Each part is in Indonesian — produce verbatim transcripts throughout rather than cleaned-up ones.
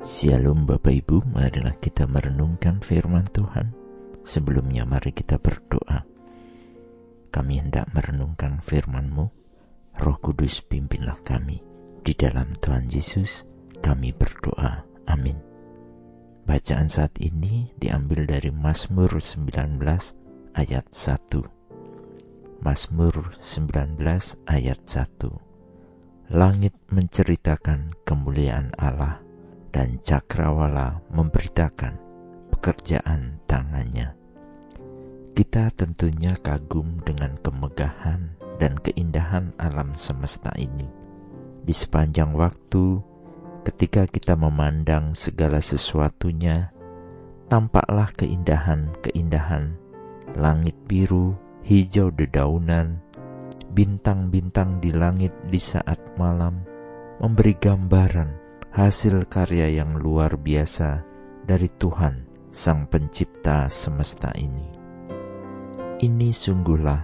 Shalom Bapak Ibu, marilah kita merenungkan firman Tuhan. Sebelumnya mari kita berdoa. Kami hendak merenungkan firman-Mu, Roh Kudus pimpinlah kami. Di dalam Tuhan Yesus kami berdoa, amin. Bacaan saat ini diambil dari Mazmur sembilan belas ayat satu. Mazmur sembilan belas ayat satu. Langit menceritakan kemuliaan Allah, dan cakrawala memberitakan pekerjaan tangannya. Kita tentunya kagum dengan kemegahan dan keindahan alam semesta ini. Di sepanjang waktu, ketika kita memandang segala sesuatunya, tampaklah keindahan-keindahan langit biru, hijau dedaunan, bintang-bintang di langit di saat malam, memberi gambaran hasil karya yang luar biasa dari Tuhan Sang Pencipta semesta ini. Ini sungguhlah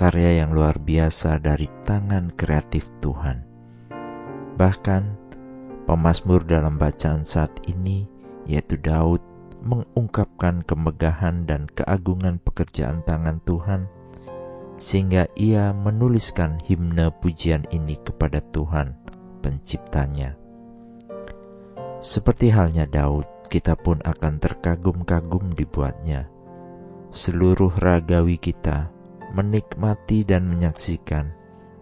karya yang luar biasa dari tangan kreatif Tuhan. Bahkan pemazmur dalam bacaan saat ini, yaitu Daud, mengungkapkan kemegahan dan keagungan pekerjaan tangan Tuhan, sehingga ia menuliskan himne pujian ini kepada Tuhan Penciptanya. Seperti halnya Daud, kita pun akan terkagum-kagum dibuatnya. Seluruh ragawi kita menikmati dan menyaksikan,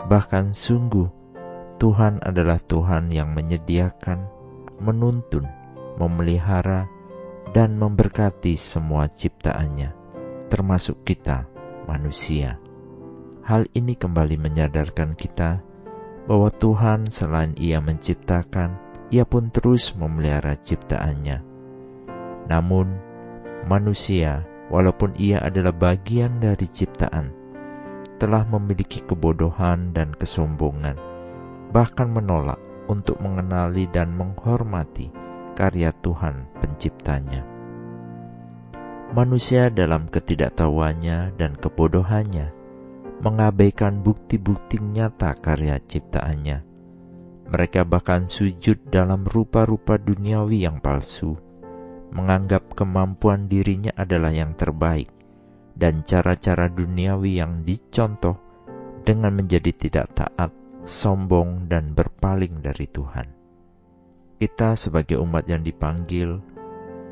bahkan sungguh Tuhan adalah Tuhan yang menyediakan, menuntun, memelihara, dan memberkati semua ciptaannya, termasuk kita, manusia. Hal ini kembali menyadarkan kita bahwa Tuhan selain Ia menciptakan, Ia pun terus memelihara ciptaannya. Namun, manusia, walaupun ia adalah bagian dari ciptaan, telah memiliki kebodohan dan kesombongan, bahkan menolak untuk mengenali dan menghormati karya Tuhan Penciptanya. Manusia dalam ketidaktahuannya dan kebodohannya mengabaikan bukti-bukti nyata karya ciptaannya. Mereka bahkan sujud dalam rupa-rupa duniawi yang palsu, menganggap kemampuan dirinya adalah yang terbaik, dan cara-cara duniawi yang dicontoh dengan menjadi tidak taat, sombong, dan berpaling dari Tuhan. Kita sebagai umat yang dipanggil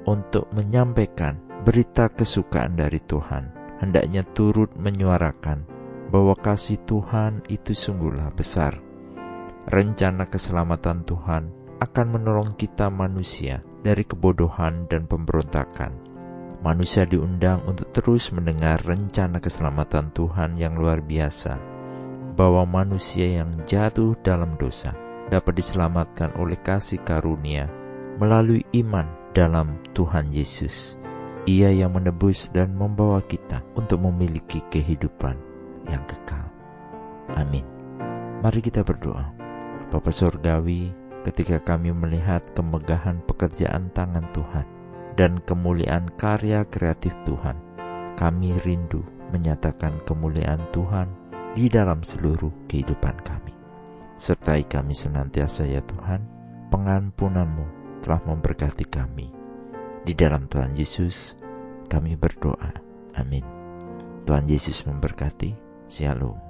untuk menyampaikan berita kesukaan dari Tuhan, hendaknya turut menyuarakan bahwa kasih Tuhan itu sungguhlah besar. Rencana keselamatan Tuhan akan menolong kita manusia dari kebodohan dan pemberontakan. Manusia diundang untuk terus mendengar rencana keselamatan Tuhan yang luar biasa, bahwa manusia yang jatuh dalam dosa dapat diselamatkan oleh kasih karunia melalui iman dalam Tuhan Yesus. Ia yang menebus dan membawa kita untuk memiliki kehidupan yang kekal. Amin. Mari kita berdoa. Bapa Surgawi, ketika kami melihat kemegahan pekerjaan tangan Tuhan dan kemuliaan karya kreatif Tuhan, kami rindu menyatakan kemuliaan Tuhan di dalam seluruh kehidupan kami. Sertai kami senantiasa ya Tuhan, pengampunan-Mu telah memberkati kami. Di dalam Tuhan Yesus kami berdoa, amin. Tuhan Yesus memberkati, Shalom.